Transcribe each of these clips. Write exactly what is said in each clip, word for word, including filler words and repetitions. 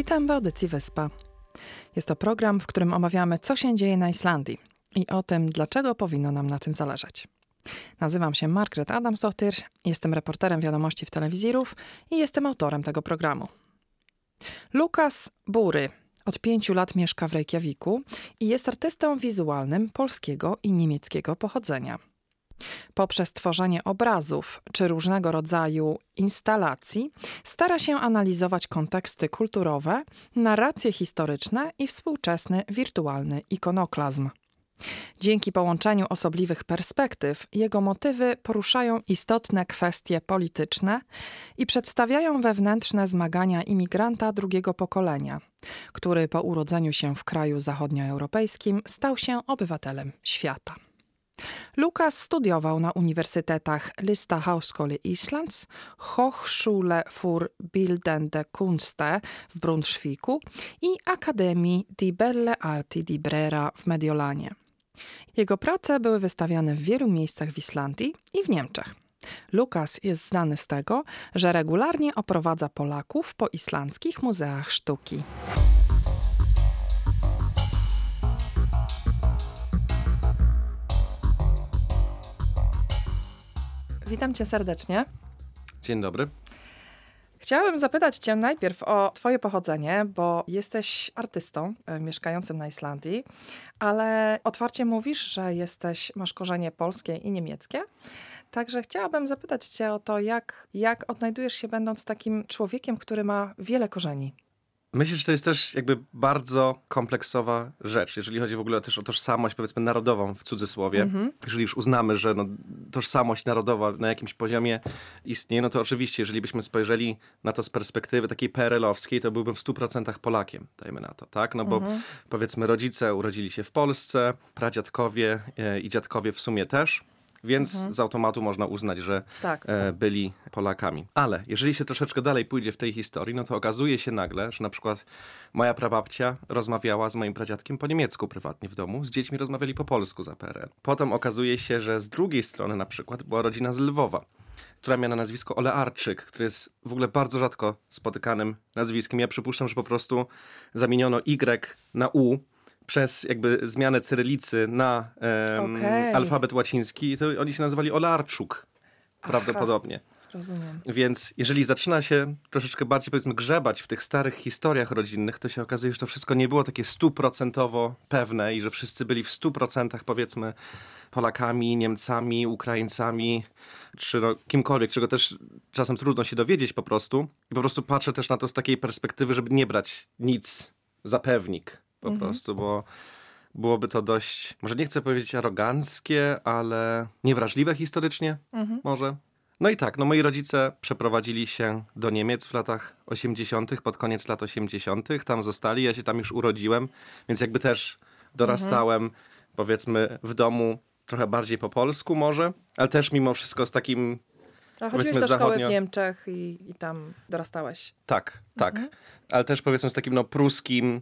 Witam w audycji WESPA. Jest to program, w którym omawiamy, co się dzieje na Islandii i o tym, dlaczego powinno nam na tym zależeć. Nazywam się Margaret Adamsdottir, jestem reporterem wiadomości w telewizji R U F i jestem autorem tego programu. Lukas Bury od pięciu lat mieszka w Reykjaviku i jest artystą wizualnym polskiego i niemieckiego pochodzenia. Poprzez tworzenie obrazów czy różnego rodzaju instalacji stara się analizować konteksty kulturowe, narracje historyczne i współczesny wirtualny ikonoklazm. Dzięki połączeniu osobliwych perspektyw jego motywy poruszają istotne kwestie polityczne i przedstawiają wewnętrzne zmagania imigranta drugiego pokolenia, który po urodzeniu się w kraju zachodnioeuropejskim stał się obywatelem świata. Lukas studiował na uniwersytetach Listaháskóli Íslands, Hochschule für Bildende Künste w Brunszwiku i Akademii di Belle Arti di Brera w Mediolanie. Jego prace były wystawiane w wielu miejscach w Islandii i w Niemczech. Lukas jest znany z tego, że regularnie oprowadza Polaków po islandzkich muzeach sztuki. Witam Cię serdecznie. Dzień dobry. Chciałabym zapytać Cię najpierw o Twoje pochodzenie, bo jesteś artystą mieszkającym na Islandii, ale otwarcie mówisz, że jesteś, masz korzenie polskie i niemieckie. Także chciałabym zapytać Cię o to, jak, jak odnajdujesz się będąc takim człowiekiem, który ma wiele korzeni. Myślę, że to jest też jakby bardzo kompleksowa rzecz, jeżeli chodzi w ogóle też o tożsamość, powiedzmy, narodową w cudzysłowie. Mm-hmm. Jeżeli już uznamy, że no, tożsamość narodowa na jakimś poziomie istnieje, no to oczywiście, jeżeli byśmy spojrzeli na to z perspektywy takiej P R L-owskiej, to byłbym w stu procentach Polakiem, dajmy na to, tak? No bo mm-hmm. powiedzmy rodzice urodzili się w Polsce, pradziadkowie i dziadkowie w sumie też. Więc mhm. z automatu można uznać, że tak. e, byli Polakami. Ale jeżeli się troszeczkę dalej pójdzie w tej historii, no to okazuje się nagle, że na przykład moja prababcia rozmawiała z moim pradziadkiem po niemiecku prywatnie w domu, z dziećmi rozmawiali po polsku za P R L. Potem okazuje się, że z drugiej strony na przykład była rodzina z Lwowa, która miała na nazwisko Olearczyk, który jest w ogóle bardzo rzadko spotykanym nazwiskiem. Ja przypuszczam, że po prostu zamieniono Y na U, przez jakby zmianę cyrylicy na um, okay. alfabet łaciński, to oni się nazywali Olarczuk prawdopodobnie. Rozumiem. Więc jeżeli zaczyna się troszeczkę bardziej, powiedzmy, grzebać w tych starych historiach rodzinnych, to się okazuje, że to wszystko nie było takie stuprocentowo pewne i że wszyscy byli w stu procentach, powiedzmy, Polakami, Niemcami, Ukraińcami, czy no, kimkolwiek, czego też czasem trudno się dowiedzieć po prostu. I po prostu patrzę też na to z takiej perspektywy, żeby nie brać nic za pewnik. Po mhm. prostu, bo byłoby to dość, może nie chcę powiedzieć aroganckie, ale niewrażliwe historycznie mhm. może. No i tak, no moi rodzice przeprowadzili się do Niemiec w latach osiemdziesiątych, pod koniec lat osiemdziesiątych. Tam zostali, ja się tam już urodziłem, więc jakby też dorastałem, mhm. powiedzmy, w domu trochę bardziej po polsku może, ale też mimo wszystko z takim... A chodziłeś do szkoły zachodnio... w Niemczech i, i tam dorastałeś. Tak, tak. Mhm. Ale też powiedzmy z takim no, pruskim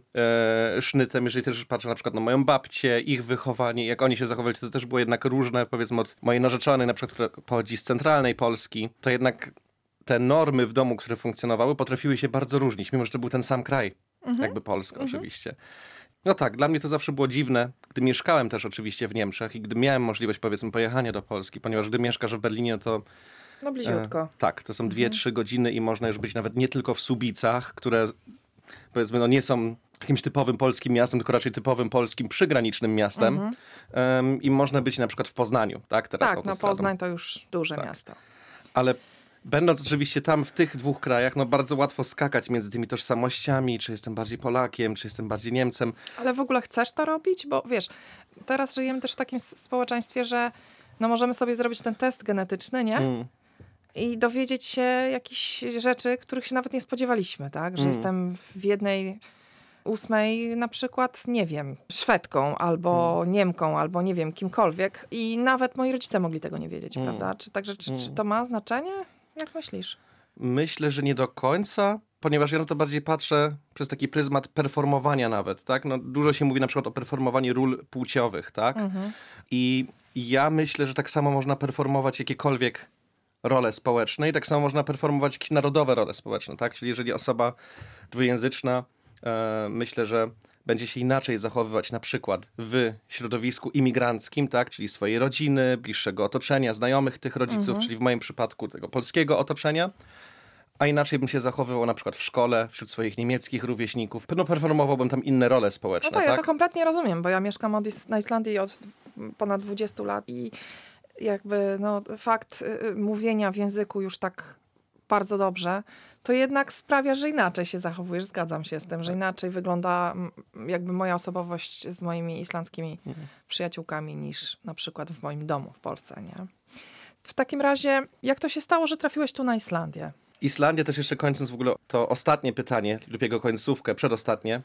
e, sznytem, jeżeli też patrzę na przykład na moją babcię, ich wychowanie, jak oni się zachowali, to też było jednak różne, powiedzmy od mojej narzeczonej, na przykład, która pochodzi z centralnej Polski, to jednak te normy w domu, które funkcjonowały, potrafiły się bardzo różnić, mimo że to był ten sam kraj, mhm. jakby Polska mhm. oczywiście. No tak, dla mnie to zawsze było dziwne, gdy mieszkałem też oczywiście w Niemczech i gdy miałem możliwość, powiedzmy, pojechania do Polski, ponieważ gdy mieszkasz w Berlinie, to no bliziutko. E, tak, to są dwie, mhm. trzy godziny i można już być nawet nie tylko w Słubicach, które powiedzmy no nie są jakimś typowym polskim miastem, tylko raczej typowym polskim przygranicznym miastem. Mhm. Um, I można być na przykład w Poznaniu, tak? Teraz tak, no Poznań to już duże tak. miasto. Ale będąc oczywiście tam w tych dwóch krajach, no bardzo łatwo skakać między tymi tożsamościami, czy jestem bardziej Polakiem, czy jestem bardziej Niemcem. Ale w ogóle chcesz to robić? Bo wiesz, teraz żyjemy też w takim społeczeństwie, że no możemy sobie zrobić ten test genetyczny, nie? Mm. I dowiedzieć się jakichś rzeczy, których się nawet nie spodziewaliśmy, tak? Że mm. jestem w jednej ósmej na przykład, nie wiem, Szwedką albo mm. Niemką, albo nie wiem, kimkolwiek. I nawet moi rodzice mogli tego nie wiedzieć, mm. prawda? Czy, także czy, mm. czy to ma znaczenie? Jak myślisz? Myślę, że nie do końca, ponieważ ja na to bardziej patrzę przez taki pryzmat performowania nawet, tak? No, dużo się mówi na przykład o performowaniu ról płciowych, tak? Mm-hmm. I ja myślę, że tak samo można performować jakiekolwiek role społeczne i tak samo można performować jakieś narodowe role społeczne, tak? Czyli jeżeli osoba dwujęzyczna, e, myślę, że będzie się inaczej zachowywać na przykład w środowisku imigranckim, tak? Czyli swojej rodziny, bliższego otoczenia, znajomych tych rodziców, mhm. czyli w moim przypadku tego polskiego otoczenia, a inaczej bym się zachowywał na przykład w szkole, wśród swoich niemieckich rówieśników. No performowałbym tam inne role społeczne. No to ja tak? to kompletnie rozumiem, bo ja mieszkam od Is- na Islandii od ponad dwudziestu lat i jakby no, fakt y, mówienia w języku już tak bardzo dobrze, to jednak sprawia, że inaczej się zachowujesz. Zgadzam się z tym, że inaczej wygląda jakby moja osobowość z moimi islandzkimi mhm. przyjaciółkami niż na przykład w moim domu w Polsce, nie? W takim razie, jak to się stało, że trafiłeś tu na Islandię? Islandia też jeszcze kończąc w ogóle to ostatnie pytanie lub jego końcówkę, przedostatnie,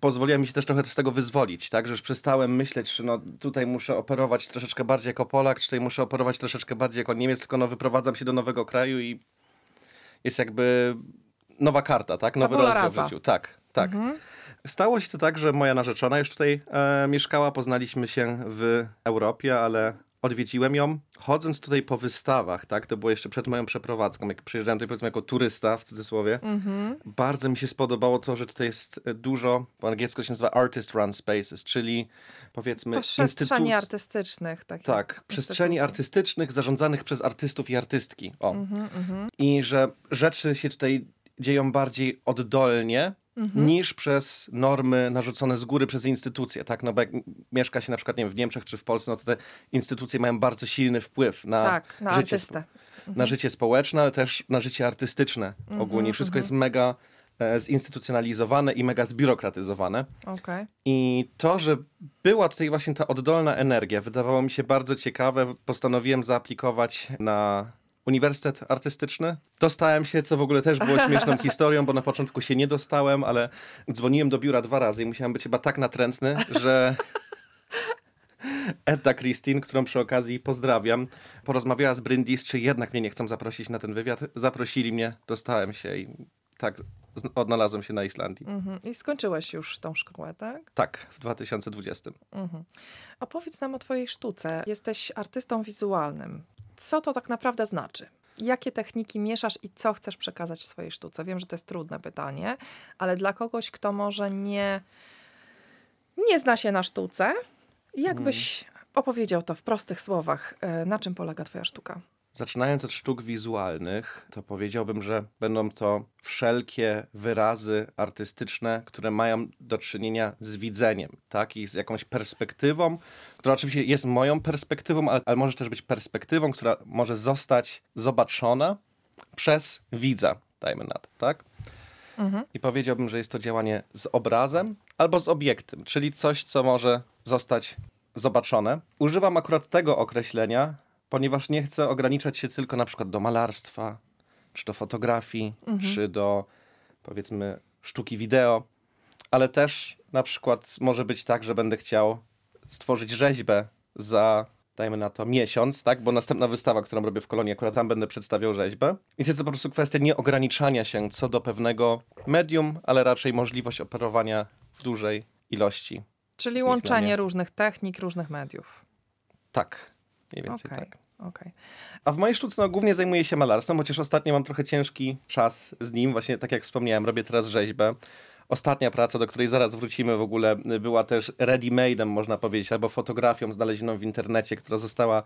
pozwoliła mi się też trochę z tego wyzwolić, tak? Że już przestałem myśleć, czy no tutaj muszę operować troszeczkę bardziej jako Polak, czy tutaj muszę operować troszeczkę bardziej jako Niemiec, tylko no wyprowadzam się do nowego kraju i jest jakby nowa karta, tak? Nowy rozdział w życiu. Tak, tak. Mhm. Stało się to tak, że moja narzeczona już tutaj e, mieszkała, poznaliśmy się w Europie, ale odwiedziłem ją, chodząc tutaj po wystawach, tak, to było jeszcze przed moją przeprowadzką, jak przyjeżdżałem tutaj powiedzmy jako turysta, w cudzysłowie, mm-hmm. bardzo mi się spodobało to, że tutaj jest dużo, po angielsku się nazywa artist run spaces, czyli powiedzmy... To przestrzeni instytuc- artystycznych. Takich tak, przestrzeni artystycznych zarządzanych przez artystów i artystki. O. Mm-hmm, mm-hmm. I że rzeczy się tutaj dzieją bardziej oddolnie, Mhm. niż przez normy narzucone z góry przez instytucje, tak? No bo jak mieszka się na przykład, nie wiem, w Niemczech czy w Polsce, no to te instytucje mają bardzo silny wpływ na, tak, na życie, artystę. Mhm. na życie społeczne, ale też na życie artystyczne mhm, ogólnie. Wszystko mhm. jest mega e, zinstytucjonalizowane i mega zbiurokratyzowane. Okay. I to, że była tutaj właśnie ta oddolna energia, wydawało mi się bardzo ciekawe. Postanowiłem zaaplikować na... Uniwersytet Artystyczny. Dostałem się, co w ogóle też było śmieszną historią, bo na początku się nie dostałem, ale dzwoniłem do biura dwa razy i musiałem być chyba tak natrętny, że Edda Kristin, którą przy okazji pozdrawiam, porozmawiała z Brindis, czy jednak mnie nie chcą zaprosić na ten wywiad. Zaprosili mnie, dostałem się i tak odnalazłem się na Islandii. Mhm. I skończyłeś już tą szkołę, tak? Tak, w dwa tysiące dwudziestym. Mhm. Opowiedz nam o twojej sztuce. Jesteś artystą wizualnym. Co to tak naprawdę znaczy? Jakie techniki mieszasz i co chcesz przekazać w swojej sztuce? Wiem, że to jest trudne pytanie, ale dla kogoś, kto może nie, nie zna się na sztuce, jakbyś hmm. opowiedział to w prostych słowach, na czym polega twoja sztuka? Zaczynając od sztuk wizualnych, to powiedziałbym, że będą to wszelkie wyrazy artystyczne, które mają do czynienia z widzeniem, tak? I z jakąś perspektywą, która oczywiście jest moją perspektywą, ale, ale może też być perspektywą, która może zostać zobaczona przez widza, dajmy na to, tak? Mhm. I powiedziałbym, że jest to działanie z obrazem albo z obiektem, czyli coś, co może zostać zobaczone. Używam akurat tego określenia, ponieważ nie chcę ograniczać się tylko na przykład do malarstwa, czy do fotografii, mhm. czy do powiedzmy sztuki wideo, ale też na przykład może być tak, że będę chciał stworzyć rzeźbę za, dajmy na to, miesiąc, tak? Bo następna wystawa, którą robię w Kolonii, akurat tam będę przedstawiał rzeźbę. Więc jest to po prostu kwestia nieograniczania się co do pewnego medium, ale raczej możliwość operowania w dużej ilości. Czyli łączenie różnych technik, różnych mediów. Tak. Mniej więcej okay, tak. Okay. A w mojej sztuce no, głównie zajmuję się malarstwem, chociaż ostatnio mam trochę ciężki czas z nim. Właśnie tak jak wspomniałem, robię teraz rzeźbę. Ostatnia praca, do której zaraz wrócimy w ogóle, była też ready-made'em, można powiedzieć, albo fotografią znalezioną w internecie, która została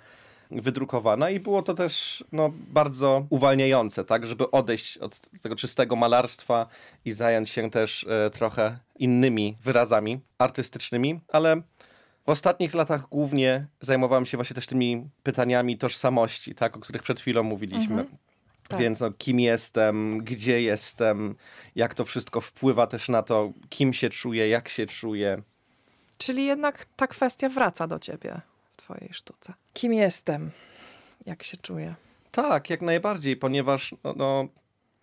wydrukowana i było to też no, bardzo uwalniające, tak, żeby odejść od tego czystego malarstwa i zająć się też e, trochę innymi wyrazami artystycznymi, ale... W ostatnich latach głównie zajmowałem się właśnie też tymi pytaniami tożsamości, tak, o których przed chwilą mówiliśmy. Mhm, tak. Więc no, kim jestem, gdzie jestem, jak to wszystko wpływa też na to, kim się czuję, jak się czuję. Czyli jednak ta kwestia wraca do ciebie w twojej sztuce. Kim jestem, jak się czuję. Tak, jak najbardziej, ponieważ no, no,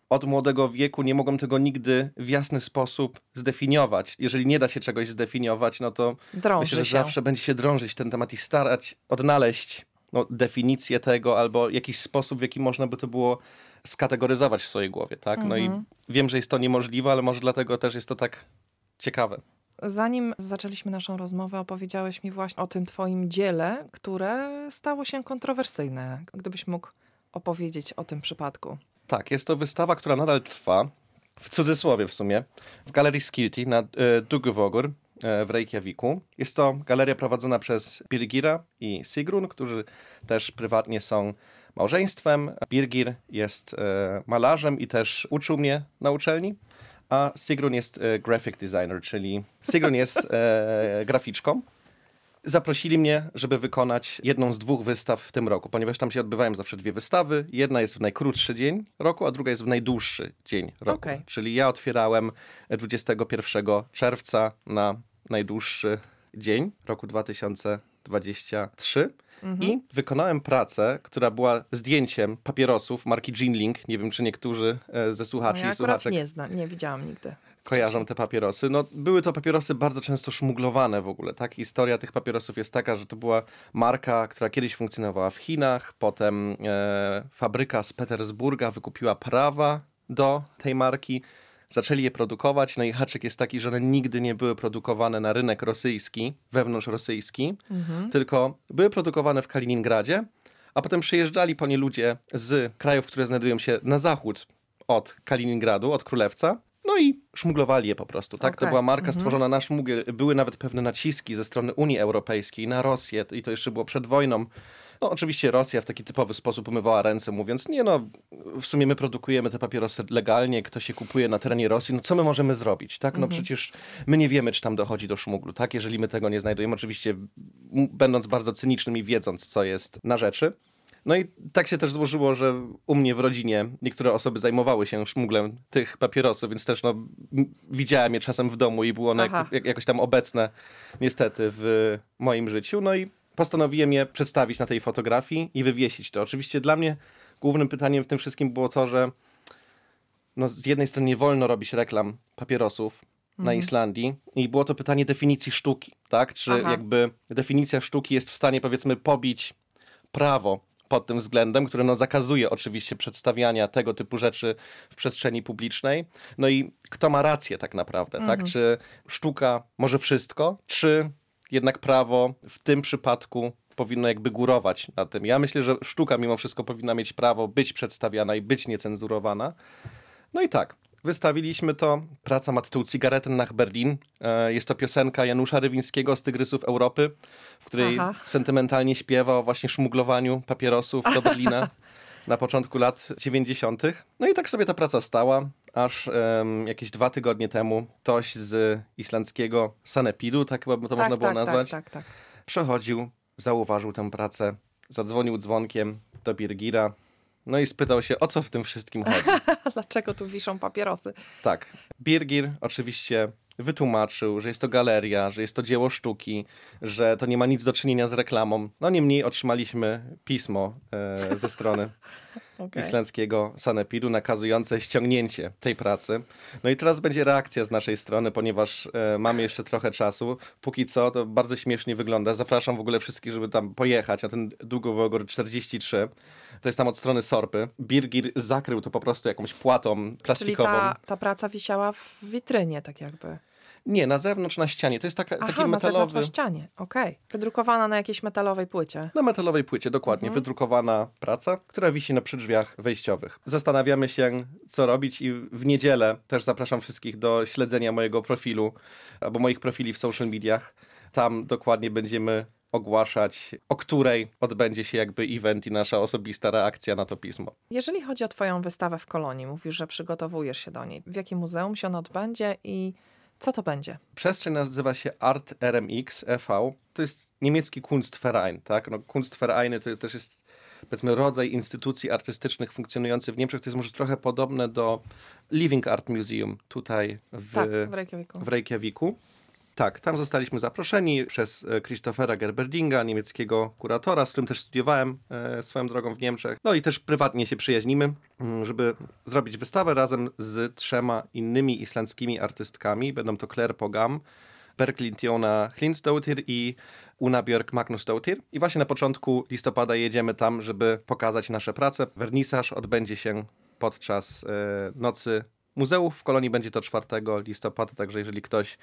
od młodego wieku nie mogą tego nigdy w jasny sposób zdefiniować. Jeżeli nie da się czegoś zdefiniować, no to Drąży myślę, że się. zawsze będzie się drążyć ten temat i starać odnaleźć no, definicję tego albo jakiś sposób, w jaki można by to było skategoryzować w swojej głowie. Tak? No mhm. i wiem, że jest to niemożliwe, ale może dlatego też jest to tak ciekawe. Zanim zaczęliśmy naszą rozmowę, opowiedziałeś mi właśnie o tym twoim dziele, które stało się kontrowersyjne. Gdybyś mógł opowiedzieć o tym przypadku. Tak, jest to wystawa, która nadal trwa, w cudzysłowie w sumie, w galerii Skilty na e, Dugu Vogur e, w Reykjaviku. Jest to galeria prowadzona przez Birgira i Sigrun, którzy też prywatnie są małżeństwem. Birgir jest e, malarzem i też uczył mnie na uczelni, a Sigrun jest e, graphic designer, czyli Sigrun jest e, graficzką. Zaprosili mnie, żeby wykonać jedną z dwóch wystaw w tym roku, ponieważ tam się odbywają zawsze dwie wystawy. Jedna jest w najkrótszy dzień roku, a druga jest w najdłuższy dzień roku. Okay. Czyli ja otwierałem dwudziestego pierwszego czerwca na najdłuższy dzień roku dwa tysiące dwudziestego trzeciego mhm. i wykonałem pracę, która była zdjęciem papierosów marki Jean Link. Nie wiem, czy niektórzy ze słuchaczy no ja i słuchaczek... nie znam, nie widziałam nigdy. Kojarzą te papierosy. No, były to papierosy bardzo często szmuglowane w ogóle. Tak? Historia tych papierosów jest taka, że to była marka, która kiedyś funkcjonowała w Chinach, potem e, fabryka z Petersburga wykupiła prawa do tej marki, zaczęli je produkować, no i haczyk jest taki, że one nigdy nie były produkowane na rynek rosyjski, wewnątrz rosyjski, mhm. tylko były produkowane w Kaliningradzie, a potem przyjeżdżali po nie ludzie z krajów, które znajdują się na zachód od Kaliningradu, od Królewca. No i szmuglowali je po prostu, tak? Okay. To była marka stworzona na szmugiel. Były nawet pewne naciski ze strony Unii Europejskiej na Rosję i to jeszcze było przed wojną. No oczywiście Rosja w taki typowy sposób umywała ręce, mówiąc, nie no, w sumie my produkujemy te papierosy legalnie, kto się kupuje na terenie Rosji, no co my możemy zrobić, tak? No mm-hmm. przecież my nie wiemy, czy tam dochodzi do szmuglu, tak? Jeżeli my tego nie znajdujemy, oczywiście będąc bardzo cynicznym i wiedząc, co jest na rzeczy. No i tak się też złożyło, że u mnie w rodzinie niektóre osoby zajmowały się szmuglem tych papierosów, więc też no, widziałem je czasem w domu i było one jak, jakoś tam obecne niestety w moim życiu. No i postanowiłem je przedstawić na tej fotografii i wywiesić to. Oczywiście dla mnie głównym pytaniem w tym wszystkim było to, że no, z jednej strony nie wolno robić reklam papierosów mhm. na Islandii i było to pytanie definicji sztuki, tak? Czy Aha. jakby definicja sztuki jest w stanie powiedzmy pobić prawo pod tym względem, które no zakazuje oczywiście przedstawiania tego typu rzeczy w przestrzeni publicznej. No i kto ma rację tak naprawdę, mm-hmm. tak? Czy sztuka może wszystko, czy jednak prawo w tym przypadku powinno jakby górować na tym? Ja myślę, że sztuka mimo wszystko powinna mieć prawo być przedstawiana i być niecenzurowana. No i tak, wystawiliśmy to. Praca ma tytuł Cigaretten nach Berlin. Jest to piosenka Janusza Rywińskiego z Tygrysów Europy, w której Aha. sentymentalnie śpiewa o właśnie szmuglowaniu papierosów do Berlina na początku lat dziewięćdziesiątych. No i tak sobie ta praca stała, aż um, jakieś dwa tygodnie temu ktoś z islandzkiego sanepidu, tak chyba to tak, można było tak, nazwać, tak, tak, tak. przechodził, zauważył tę pracę, zadzwonił dzwonkiem do Birgira. No i spytał się, o co w tym wszystkim chodzi. Dlaczego tu wiszą papierosy? Tak. Birgir oczywiście wytłumaczył, że jest to galeria, że jest to dzieło sztuki, że to nie ma nic do czynienia z reklamą. No niemniej otrzymaliśmy pismo e, ze strony okay. islandzkiego sanepidu nakazujące ściągnięcie tej pracy. No i teraz będzie reakcja z naszej strony, ponieważ e, mamy jeszcze trochę czasu. Póki co to bardzo śmiesznie wygląda. Zapraszam w ogóle wszystkich, żeby tam pojechać na ten Dugu Vogur czterdzieści trzy. To jest tam od strony Sorpy. Birgir zakrył to po prostu jakąś płatą plastikową. Czyli ta, ta praca wisiała w witrynie tak jakby. Nie, na zewnątrz, na ścianie. To jest taka, Aha, taki metalowy... Aha, na zewnątrz, na ścianie. Okej. Okay. Wydrukowana na jakiejś metalowej płycie. Na metalowej płycie, dokładnie. Mhm. Wydrukowana praca, która wisi na przy drzwiach wejściowych. Zastanawiamy się, co robić i w niedzielę też zapraszam wszystkich do śledzenia mojego profilu albo moich profili w social mediach. Tam dokładnie będziemy ogłaszać, o której odbędzie się jakby event i nasza osobista reakcja na to pismo. Jeżeli chodzi o twoją wystawę w Kolonii, mówisz, że przygotowujesz się do niej. W jakim muzeum się ona odbędzie i... co to będzie? Przestrzeń nazywa się Art R M X E V. To jest niemiecki Kunstverein, tak? No, Kunstvereiny to też jest, powiedzmy, rodzaj instytucji artystycznych funkcjonujących w Niemczech. To jest może trochę podobne do Living Art Museum tutaj w, tak, w, Reykjaviku. w Reykjaviku. Tak, tam zostaliśmy zaproszeni przez Christophera Gerberdinga, niemieckiego kuratora, z którym też studiowałem e, swoją drogą w Niemczech. No i też prywatnie się przyjaźnimy, żeby zrobić wystawę razem z trzema innymi islandzkimi artystkami. Będą to Claire Pogam, Berglintjona Hlinstotir i Magnusdottir. I właśnie na początku listopada jedziemy tam, żeby pokazać nasze prace. Wernisaż odbędzie się podczas e, nocy muzeów. W Kolonii będzie to czwartego listopada, także jeżeli ktoś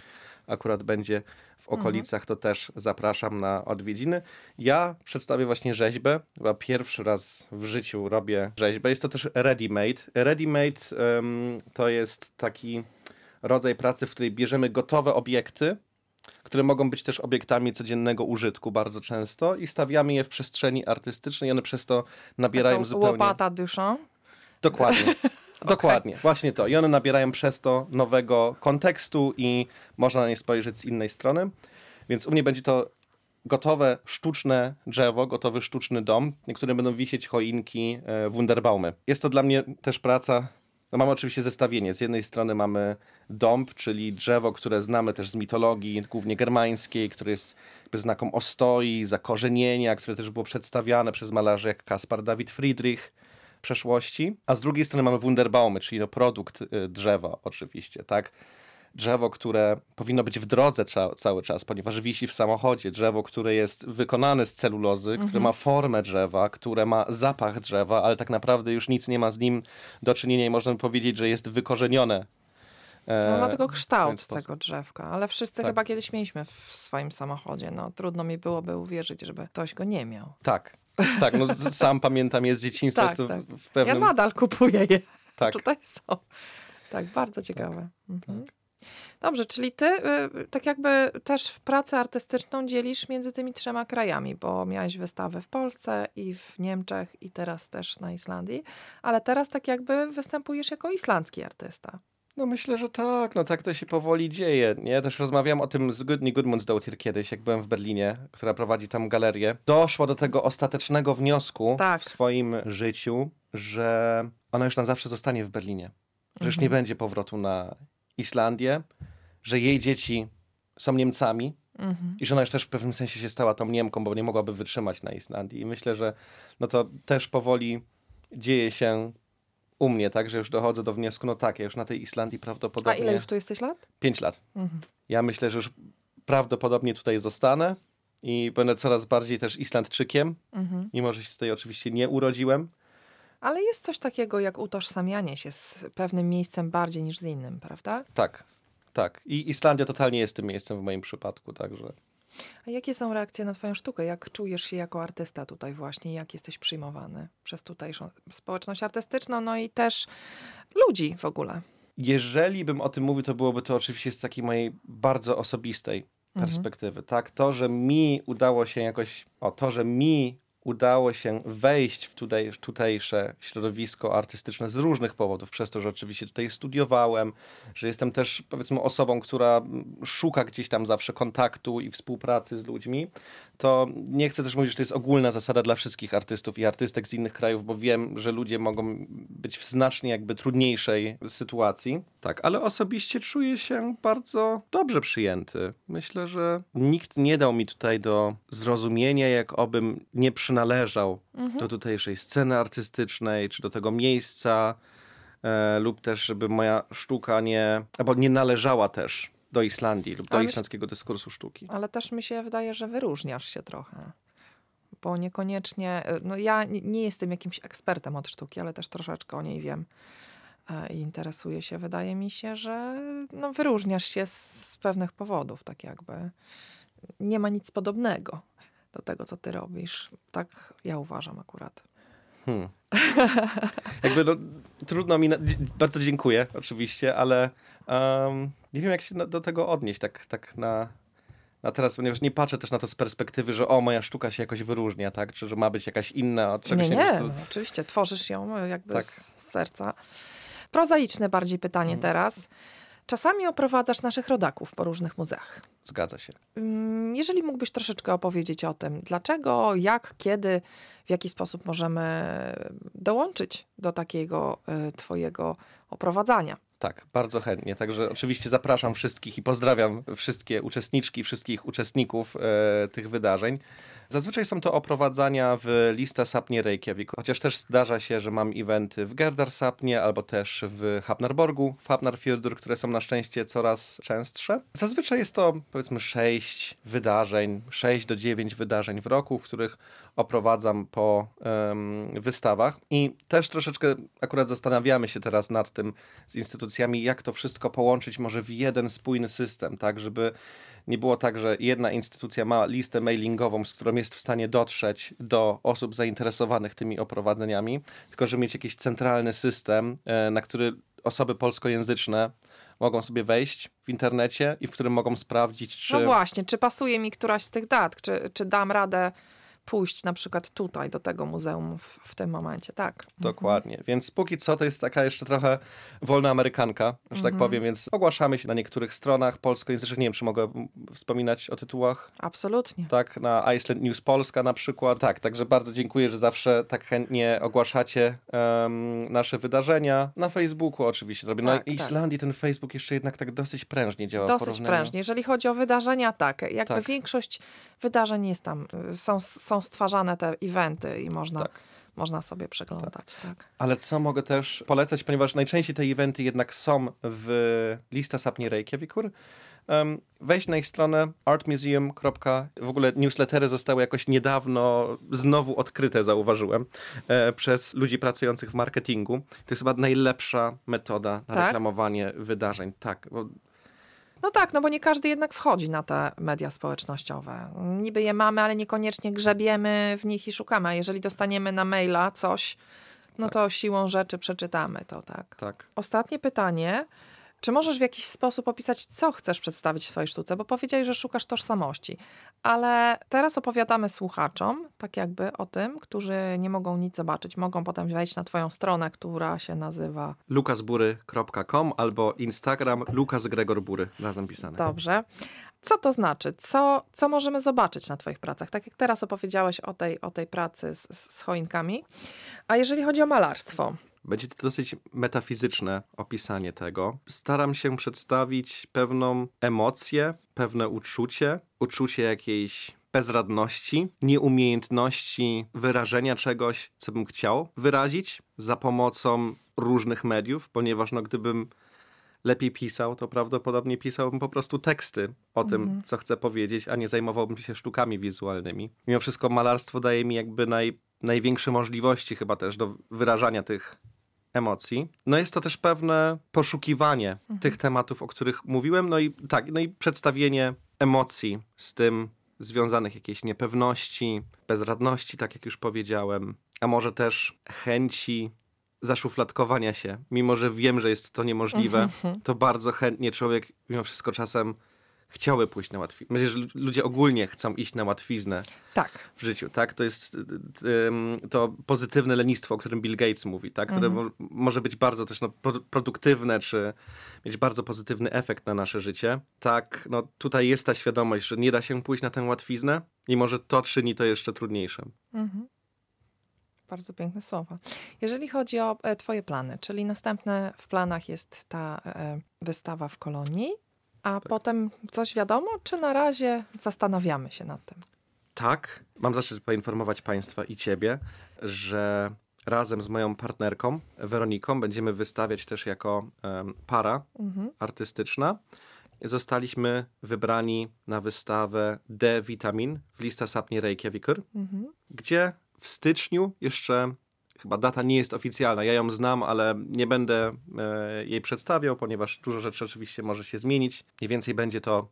akurat będzie w okolicach, to też zapraszam na odwiedziny. Ja przedstawię właśnie rzeźbę. Chyba pierwszy raz w życiu robię rzeźbę. Jest to też ready-made. Ready-made um, to jest taki rodzaj pracy, w której bierzemy gotowe obiekty, które mogą być też obiektami codziennego użytku bardzo często i stawiamy je w przestrzeni artystycznej i one przez to nabierają Taką zupełnie... Łopata dysza. Dokładnie. Dokładnie, okay. Właśnie to. I one nabierają przez to nowego kontekstu i można na nie spojrzeć z innej strony. Więc u mnie będzie to gotowe, sztuczne drzewo, gotowy, sztuczny dom, na którym będą wisieć choinki, e, wunderbaumy. Jest to dla mnie też praca... No mamy oczywiście zestawienie. Z jednej strony mamy dąb, czyli drzewo, które znamy też z mitologii, głównie germańskiej, które jest znakiem ostoi, zakorzenienia, które też było przedstawiane przez malarzy jak Kaspar David Friedrich w przeszłości. A z drugiej strony mamy wunderbaumy, czyli no produkt drzewa oczywiście, tak? Drzewo, które powinno być w drodze cza- cały czas, ponieważ wisi w samochodzie. Drzewo, które jest wykonane z celulozy, mhm. które ma formę drzewa, które ma zapach drzewa, ale tak naprawdę już nic nie ma z nim do czynienia i można by powiedzieć, że jest wykorzenione. E, no, ma tylko kształt tego drzewka, ale wszyscy tak. chyba kiedyś mieliśmy w swoim samochodzie. No, trudno mi byłoby uwierzyć, żeby ktoś go nie miał. Tak, tak. No, sam pamiętam je z dzieciństwa. Tak, tak. W pewnym... Ja nadal kupuję je. Tak. Tutaj są. Tak, bardzo ciekawe. Tak, mhm. tak. Dobrze, czyli ty y, tak jakby też pracę artystyczną dzielisz między tymi trzema krajami, bo miałeś wystawy w Polsce i w Niemczech i teraz też na Islandii, ale teraz tak jakby występujesz jako islandzki artysta. No myślę, że tak, no tak to się powoli dzieje. Ja też rozmawiałam o tym z Gudni Gudmundsdóttir kiedyś, jak byłem w Berlinie, która prowadzi tam galerię. Doszła do tego ostatecznego wniosku tak. w swoim życiu, że ona już na zawsze zostanie w Berlinie, że już mhm. nie będzie powrotu na Islandię, że jej dzieci są Niemcami mhm. i że ona już też w pewnym sensie się stała tą Niemką, bo nie mogłaby wytrzymać na Islandii. I myślę, że no to też powoli dzieje się u mnie, tak, że już dochodzę do wniosku, no tak, ja już na tej Islandii prawdopodobnie... A ile już tu jesteś lat? Pięć lat. Mhm. Ja myślę, że już prawdopodobnie tutaj zostanę i będę coraz bardziej też Islandczykiem, mhm. mimo że się tutaj oczywiście nie urodziłem. Ale jest coś takiego jak utożsamianie się z pewnym miejscem bardziej niż z innym, prawda? Tak, tak. I Islandia totalnie jest tym miejscem w moim przypadku, także. A jakie są reakcje na twoją sztukę? Jak czujesz się jako artysta tutaj właśnie? Jak jesteś przyjmowany przez tutejszą społeczność artystyczną, no i też ludzi w ogóle? Jeżeli bym o tym mówił, to byłoby to oczywiście z takiej mojej bardzo osobistej perspektywy, mhm. tak? To, że mi udało się jakoś, o to, że mi udało się wejść w tutaj, tutejsze środowisko artystyczne z różnych powodów, przez to, że oczywiście tutaj studiowałem, że jestem też powiedzmy osobą, która szuka gdzieś tam zawsze kontaktu i współpracy z ludźmi, to nie chcę też mówić, że to jest ogólna zasada dla wszystkich artystów i artystek z innych krajów, bo wiem, że ludzie mogą być w znacznie jakby trudniejszej sytuacji, tak, ale osobiście czuję się bardzo dobrze przyjęty. Myślę, że nikt nie dał mi tutaj do zrozumienia, jak obym nie przynależał mhm. do tutejszej sceny artystycznej, czy do tego miejsca, e, lub też, żeby moja sztuka nie, albo nie należała też do Islandii lub do islandzkiego dyskursu sztuki. Ale też mi się wydaje, że wyróżniasz się trochę, bo niekoniecznie, no ja nie jestem jakimś ekspertem od sztuki, ale też troszeczkę o niej wiem i interesuję się. Wydaje mi się, że no wyróżniasz się z, z pewnych powodów, tak jakby. Nie ma nic podobnego do tego, co ty robisz. Tak ja uważam akurat. Hmm. Jakby no, trudno mi... Na... Bardzo dziękuję oczywiście, ale um, nie wiem, jak się do tego odnieść tak, tak na, na teraz, ponieważ nie patrzę też na to z perspektywy, że o, moja sztuka się jakoś wyróżnia, tak? Czy że ma być jakaś inna od czegoś... Nie, nie, prostu... no, oczywiście. Tworzysz ją jakby tak. z serca. Prozaiczne bardziej pytanie hmm. teraz. Czasami oprowadzasz naszych rodaków po różnych muzeach. Zgadza się. Jeżeli mógłbyś troszeczkę opowiedzieć o tym, dlaczego, jak, kiedy, w jaki sposób możemy dołączyć do takiego y, twojego oprowadzania. Tak, bardzo chętnie. Także oczywiście zapraszam wszystkich i pozdrawiam wszystkie uczestniczki, wszystkich uczestników y, tych wydarzeń. Zazwyczaj są to oprowadzania w Listasafni Reykjavíkur, chociaż też zdarza się, że mam eventy w Gerdarsapnie albo też w Hafnarborgu, w Hafnarfjörður, które są na szczęście coraz częstsze. Zazwyczaj jest to powiedzmy sześć wydarzeń, sześć do dziewięciu wydarzeń w roku, w których oprowadzam po um, wystawach i też troszeczkę akurat zastanawiamy się teraz nad tym z instytucjami, jak to wszystko połączyć może w jeden spójny system, tak żeby nie było tak, że jedna instytucja ma listę mailingową, z którą jest w stanie dotrzeć do osób zainteresowanych tymi oprowadzeniami, tylko żeby mieć jakiś centralny system, na który osoby polskojęzyczne mogą sobie wejść w internecie i w którym mogą sprawdzić, czy... No właśnie, czy pasuje mi któraś z tych dat, czy, czy dam radę pójść na przykład tutaj do tego muzeum w, w tym momencie, tak. Dokładnie, mhm. Więc póki co to jest taka jeszcze trochę wolna amerykanka, że mhm. tak powiem, więc ogłaszamy się na niektórych stronach polskojęzycznych, nie wiem, czy mogę wspominać o tytułach? Absolutnie. Tak, na Iceland News Polska na przykład, tak, także bardzo dziękuję, że zawsze tak chętnie ogłaszacie um, nasze wydarzenia. Na Facebooku oczywiście, robię. Tak, na Islandii tak. Ten Facebook jeszcze jednak tak dosyć prężnie działa. Dosyć prężnie, jeżeli chodzi o wydarzenia, tak, jakby tak. Większość wydarzeń jest tam, są, są stwarzane te eventy i można, tak. można sobie przeglądać. Tak. Tak. Ale co mogę też polecać, ponieważ najczęściej te eventy jednak są w Listasafni Reykjavíkur, um, wejść na ich stronę artmuseum. W ogóle newslettery zostały jakoś niedawno znowu odkryte, zauważyłem, e, przez ludzi pracujących w marketingu. To jest chyba najlepsza metoda na tak? reklamowanie wydarzeń. Tak, bo No tak, no bo nie każdy jednak wchodzi na te media społecznościowe. Niby je mamy, ale niekoniecznie grzebiemy w nich i szukamy. A jeżeli dostaniemy na maila coś, no tak. to siłą rzeczy przeczytamy to, tak. tak. Ostatnie pytanie. Czy możesz w jakiś sposób opisać, co chcesz przedstawić w swojej sztuce? Bo powiedziałeś, że szukasz tożsamości. Ale teraz opowiadamy słuchaczom, tak jakby o tym, którzy nie mogą nic zobaczyć. Mogą potem wejść na twoją stronę, która się nazywa... lukasbury kropka com albo Instagram lukasgregorbury, razem pisane. Dobrze. Co to znaczy? Co, co możemy zobaczyć na twoich pracach? Tak jak teraz opowiedziałeś o tej, o tej pracy z, z choinkami. A jeżeli chodzi o malarstwo... Będzie to dosyć metafizyczne opisanie tego. Staram się przedstawić pewną emocję, pewne uczucie, uczucie jakiejś bezradności, nieumiejętności wyrażenia czegoś, co bym chciał wyrazić za pomocą różnych mediów, ponieważ no, gdybym lepiej pisał, to prawdopodobnie pisałbym po prostu teksty o mhm. tym, co chcę powiedzieć, a nie zajmowałbym się sztukami wizualnymi. Mimo wszystko malarstwo daje mi jakby naj... największe możliwości chyba też do wyrażania tych emocji. No jest to też pewne poszukiwanie mhm. tych tematów, o których mówiłem, no i tak, no i przedstawienie emocji z tym związanych, jakiejś niepewności, bezradności, tak jak już powiedziałem, a może też chęci zaszufladkowania się. Mimo że wiem, że jest to niemożliwe, mhm. to bardzo chętnie człowiek mimo wszystko czasem chciały pójść na łatwiznę. Myślę, że ludzie ogólnie chcą iść na łatwiznę tak. w życiu. Tak? To jest to pozytywne lenistwo, o którym Bill Gates mówi, tak? które mhm. mo- może być bardzo też no, pro- produktywne, czy mieć bardzo pozytywny efekt na nasze życie. Tak, no, tutaj jest ta świadomość, że nie da się pójść na tę łatwiznę i może to czyni to jeszcze trudniejszym. Mhm. Bardzo piękne słowa. Jeżeli chodzi o e, twoje plany, czyli następne w planach jest ta e, wystawa w Kolonii, a tak. potem coś wiadomo, czy na razie zastanawiamy się nad tym? Tak. Mam zaszczyt poinformować Państwa i Ciebie, że razem z moją partnerką Weroniką będziemy wystawiać też jako um, para mhm. artystyczna. Zostaliśmy wybrani na wystawę D-Vitamin w Listasafni Reykjavíkur, mhm. gdzie w styczniu jeszcze... Chyba data nie jest oficjalna, ja ją znam, ale nie będę e, jej przedstawiał, ponieważ dużo rzeczy oczywiście może się zmienić. Mniej więcej będzie to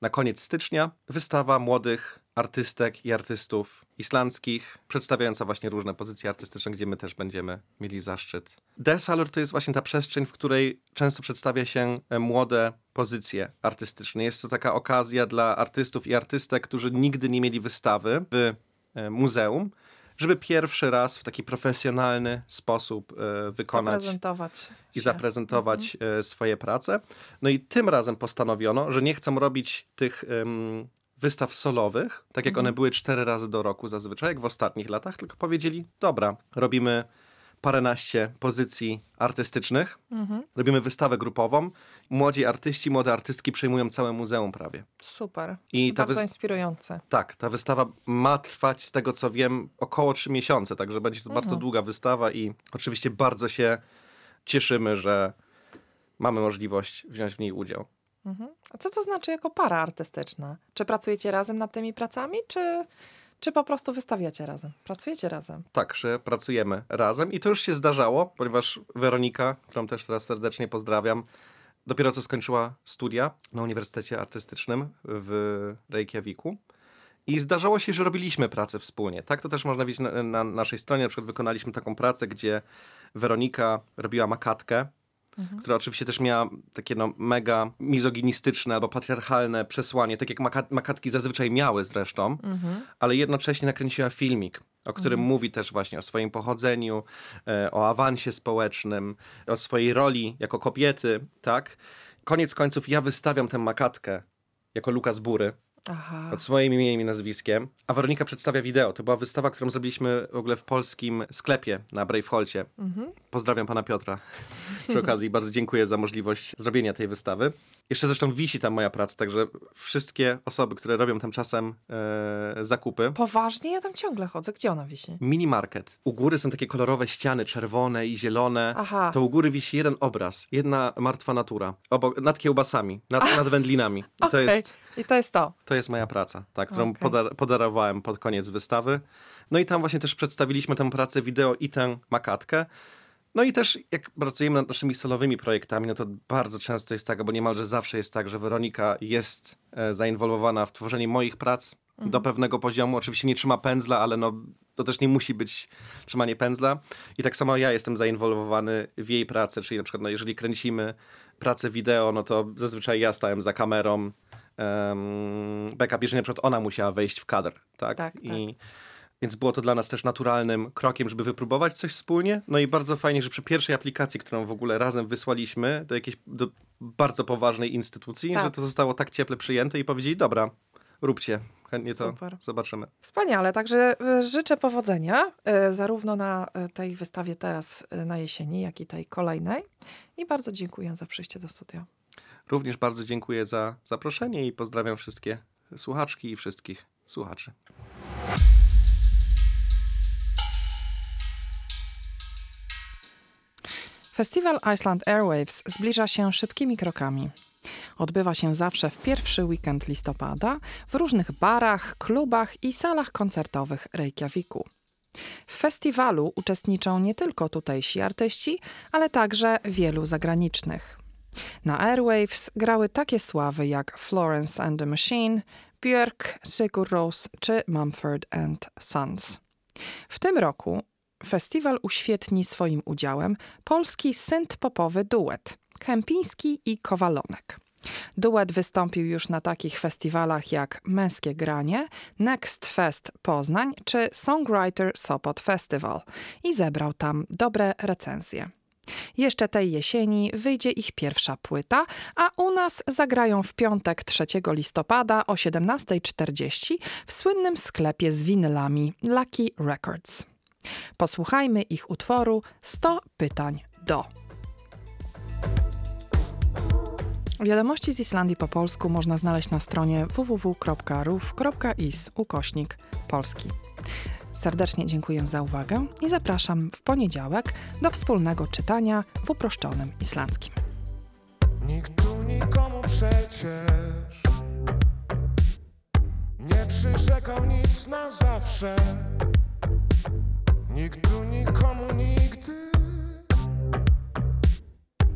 na koniec stycznia. Wystawa młodych artystek i artystów islandzkich, przedstawiająca właśnie różne pozycje artystyczne, gdzie my też będziemy mieli zaszczyt. Desalur to jest właśnie ta przestrzeń, w której często przedstawia się młode pozycje artystyczne. Jest to taka okazja dla artystów i artystek, którzy nigdy nie mieli wystawy w e, muzeum, żeby pierwszy raz w taki profesjonalny sposób e, wykonać zaprezentować i zaprezentować e, swoje prace. No i tym razem postanowiono, że nie chcą robić tych um, wystaw solowych, tak jak mhm. one były cztery razy do roku zazwyczaj, jak w ostatnich latach, tylko powiedzieli, dobra, robimy paręnaście pozycji artystycznych. Mhm. Robimy wystawę grupową. Młodzi artyści, młode artystki przejmują całe muzeum prawie. Super. I bardzo wyst... inspirujące. Tak, ta wystawa ma trwać, z tego co wiem, około trzy miesiące, także będzie to mhm. bardzo długa wystawa i oczywiście bardzo się cieszymy, że mamy możliwość wziąć w niej udział. Mhm. A co to znaczy jako para artystyczna? Czy pracujecie razem nad tymi pracami, czy... Czy po prostu wystawiacie razem? Pracujecie razem? Tak, że pracujemy razem i to już się zdarzało, ponieważ Weronika, którą też teraz serdecznie pozdrawiam, dopiero co skończyła studia na Uniwersytecie Artystycznym w Reykjaviku i zdarzało się, że robiliśmy pracę wspólnie. Tak to też można widzieć na, na naszej stronie. Na przykład wykonaliśmy taką pracę, gdzie Weronika robiła makatkę, mhm. która oczywiście też miała takie no, mega mizoginistyczne albo patriarchalne przesłanie, tak jak maka- makatki zazwyczaj miały zresztą, mhm. ale jednocześnie nakręciła filmik, o którym mhm. mówi też właśnie o swoim pochodzeniu, e, o awansie społecznym, o swojej roli jako kobiety, tak? Koniec końców ja wystawiam tę makatkę jako Lukas Bury, Aha. od swoim imieniem i nazwiskiem, a Weronika przedstawia wideo. To była wystawa, którą zrobiliśmy w ogóle w polskim sklepie na Braveholcie. Mhm. Pozdrawiam pana Piotra przy okazji. Bardzo dziękuję za możliwość zrobienia tej wystawy. Jeszcze zresztą wisi tam moja praca, także wszystkie osoby, które robią tam czasem e, zakupy. Poważnie? Ja tam ciągle chodzę. Gdzie ona wisi? Minimarket. U góry są takie kolorowe ściany, czerwone i zielone. Aha. To u góry wisi jeden obraz. Jedna martwa natura. Obok, nad kiełbasami, nad, nad wędlinami. I okay. to jest... I to jest to. To jest moja praca, tak, którą okay. podar- podarowałem pod koniec wystawy. No i tam właśnie też przedstawiliśmy tę pracę wideo i tę makatkę. No i też jak pracujemy nad naszymi solowymi projektami, no to bardzo często jest tak, bo niemalże zawsze jest tak, że Weronika jest e, zainwolwowana w tworzenie moich prac mhm. do pewnego poziomu. Oczywiście nie trzyma pędzla, ale no to też nie musi być trzymanie pędzla. I tak samo ja jestem zainwolwowany w jej pracę, czyli na przykład no, jeżeli kręcimy pracę wideo, no to zazwyczaj ja stałem za kamerą, Beka bierze, na przykład ona musiała wejść w kadr, tak? Tak, I, tak. Więc było to dla nas też naturalnym krokiem, żeby wypróbować coś wspólnie. No i bardzo fajnie, że przy pierwszej aplikacji, którą w ogóle razem wysłaliśmy do jakiejś do bardzo poważnej instytucji, tak. że to zostało tak cieple przyjęte i powiedzieli, dobra, róbcie. Chętnie to Super. Zobaczymy. Wspaniale, także życzę powodzenia zarówno na tej wystawie teraz na jesieni, jak i tej kolejnej. I bardzo dziękuję za przyjście do studia. Również bardzo dziękuję za zaproszenie i pozdrawiam wszystkie słuchaczki i wszystkich słuchaczy. Festiwal Iceland Airwaves zbliża się szybkimi krokami. Odbywa się zawsze w pierwszy weekend listopada w różnych barach, klubach i salach koncertowych Reykjaviku. W festiwalu uczestniczą nie tylko tutejsi artyści, ale także wielu zagranicznych. Na Airwaves grały takie sławy jak Florence and the Machine, Björk, Sigur Rós czy Mumford and Sons. W tym roku festiwal uświetni swoim udziałem polski synth-popowy duet Kępiński i Kowalonek. Duet wystąpił już na takich festiwalach jak Męskie Granie, Next Fest Poznań czy Songwriter Sopot Festival i zebrał tam dobre recenzje. Jeszcze tej jesieni wyjdzie ich pierwsza płyta, a u nas zagrają w piątek trzeciego listopada o siedemnasta czterdzieści w słynnym sklepie z winylami Lucky Records. Posłuchajmy ich utworu sto pytań do. Wiadomości z Islandii po polsku można znaleźć na stronie w w w kropka r u w kropka i s ukośnik polski. Serdecznie dziękuję za uwagę i zapraszam w poniedziałek do wspólnego czytania w uproszczonym islandzkim. Nikt tu nikomu przecież nie przyrzekał nic na zawsze. Nikt tu nikomu nigdy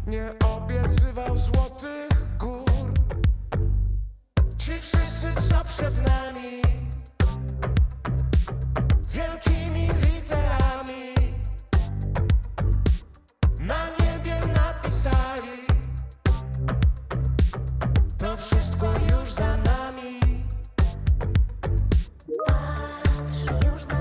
nie obiecywał złotych gór. Ci wszyscy, co przed nami, wielkimi literami na niebie napisali, to wszystko już za nami. Patrz, już za nami.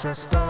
przez to.